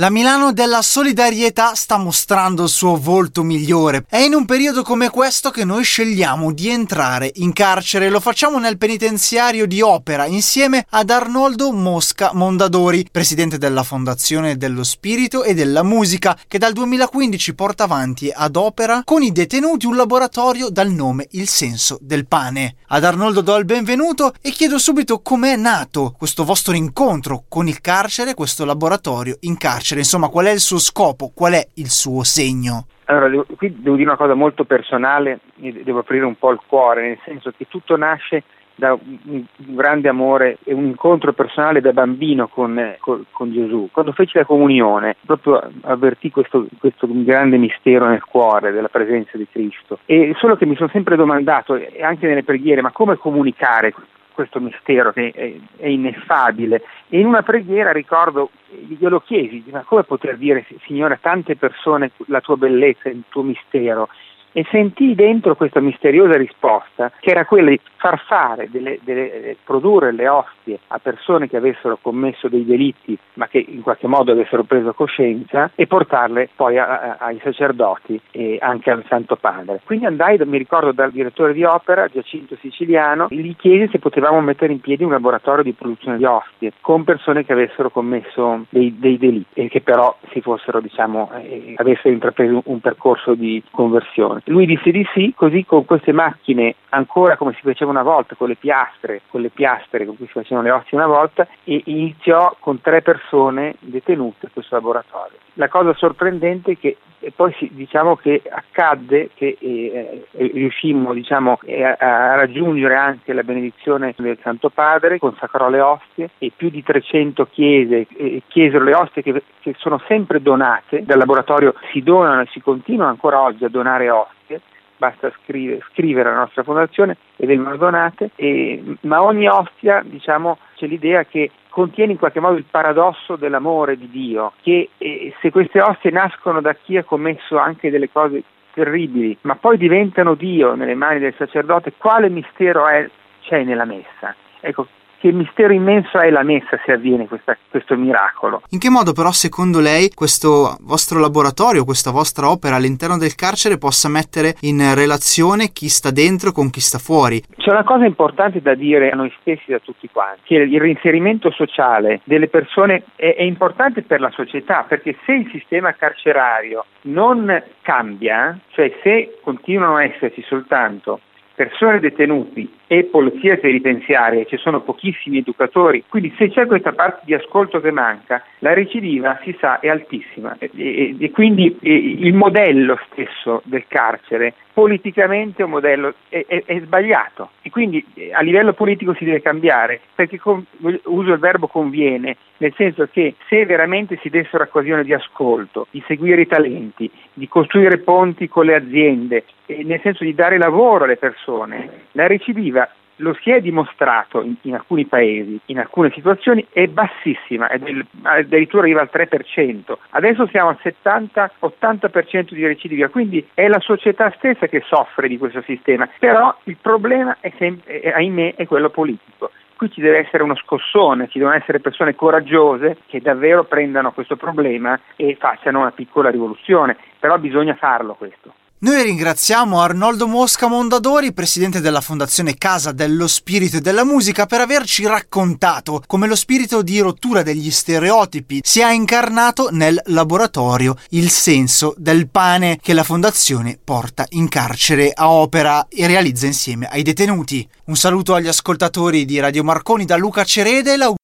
La Milano della solidarietà sta mostrando il suo volto migliore. È in un periodo come questo che noi scegliamo di entrare in carcere. Lo facciamo nel penitenziario di Opera insieme ad Arnoldo Mosca Mondadori, presidente della Fondazione dello Spirito e della Musica, che dal 2015 porta avanti ad Opera con i detenuti un laboratorio dal nome Il Senso del Pane. Ad Arnoldo do il benvenuto e chiedo subito com'è nato questo vostro incontro con il carcere, questo laboratorio in carcere. Insomma, qual è il suo scopo? Qual è il suo segno? Allora, qui devo dire una cosa molto personale, devo aprire un po' il cuore, nel senso che tutto nasce da un grande amore e un incontro personale da bambino con Gesù. Quando feci la comunione, proprio avvertì questo grande mistero nel cuore della presenza di Cristo. E solo che mi sono sempre domandato, anche nelle preghiere, ma come comunicare questo mistero che è ineffabile? E in una preghiera, ricordo, io lo chiesi, ma come poter dire, Signore, a tante persone la tua bellezza, il tuo mistero? E sentii dentro questa misteriosa risposta, che era quella di far fare, produrre le ostie a persone che avessero commesso dei delitti, ma che in qualche modo avessero preso coscienza, e portarle poi ai sacerdoti e anche al Santo Padre. Quindi andai, mi ricordo, dal direttore di Opera, Giacinto Siciliano, e gli chiesi se potevamo mettere in piedi un laboratorio di produzione di ostie con persone che avessero commesso dei delitti e che però si fossero, avessero intrapreso un percorso di conversione. Lui disse di sì, così con queste macchine, ancora come si faceva una volta, con le piastre con cui si facevano le ostie una volta, e iniziò con 3 persone detenute questo laboratorio. La cosa sorprendente è che poi accadde che riuscimmo a raggiungere anche la benedizione del Santo Padre, consacrò le ostie e più di 300 chiese chiesero le ostie che sono sempre donate dal laboratorio, si donano e si continua ancora oggi a donare ostie. Basta scrivere alla nostra fondazione e vengono donate, ma ogni ostia, c'è l'idea che contiene in qualche modo il paradosso dell'amore di Dio, che se queste ostie nascono da chi ha commesso anche delle cose terribili, ma poi diventano Dio nelle mani del sacerdote, quale mistero c'è nella messa? Ecco, che mistero immenso è la messa se avviene questo miracolo. In che modo però, secondo lei, questo vostro laboratorio, questa vostra opera all'interno del carcere possa mettere in relazione chi sta dentro con chi sta fuori? C'è una cosa importante da dire a noi stessi e a tutti quanti, che il reinserimento sociale delle persone è importante per la società, perché se il sistema carcerario non cambia, cioè se continuano a esserci soltanto persone detenuti e polizia penitenziaria, ci sono pochissimi educatori, quindi se c'è questa parte di ascolto che manca, la recidiva, si sa, è altissima e quindi il modello stesso del carcere politicamente è sbagliato, e quindi a livello politico si deve cambiare, perché uso il verbo conviene, nel senso che se veramente si dessero occasione di ascolto, di seguire i talenti, di costruire ponti con le aziende, nel senso di dare lavoro alle persone, la recidiva, lo si è dimostrato in alcuni paesi, in alcune situazioni, è bassissima, addirittura arriva al 3%. Adesso siamo al 70-80% di recidiva, quindi è la società stessa che soffre di questo sistema. Però il problema è sempre, ahimè, è quello politico. Qui ci deve essere uno scossone, ci devono essere persone coraggiose che davvero prendano questo problema e facciano una piccola rivoluzione, però bisogna farlo questo. Noi ringraziamo Arnoldo Mosca Mondadori, presidente della Fondazione Casa dello Spirito e della Musica, per averci raccontato come lo spirito di rottura degli stereotipi sia incarnato nel laboratorio Il Senso del Pane, che la Fondazione porta in carcere a Opera e realizza insieme ai detenuti. Un saluto agli ascoltatori di Radio Marconi da Luca Cerede.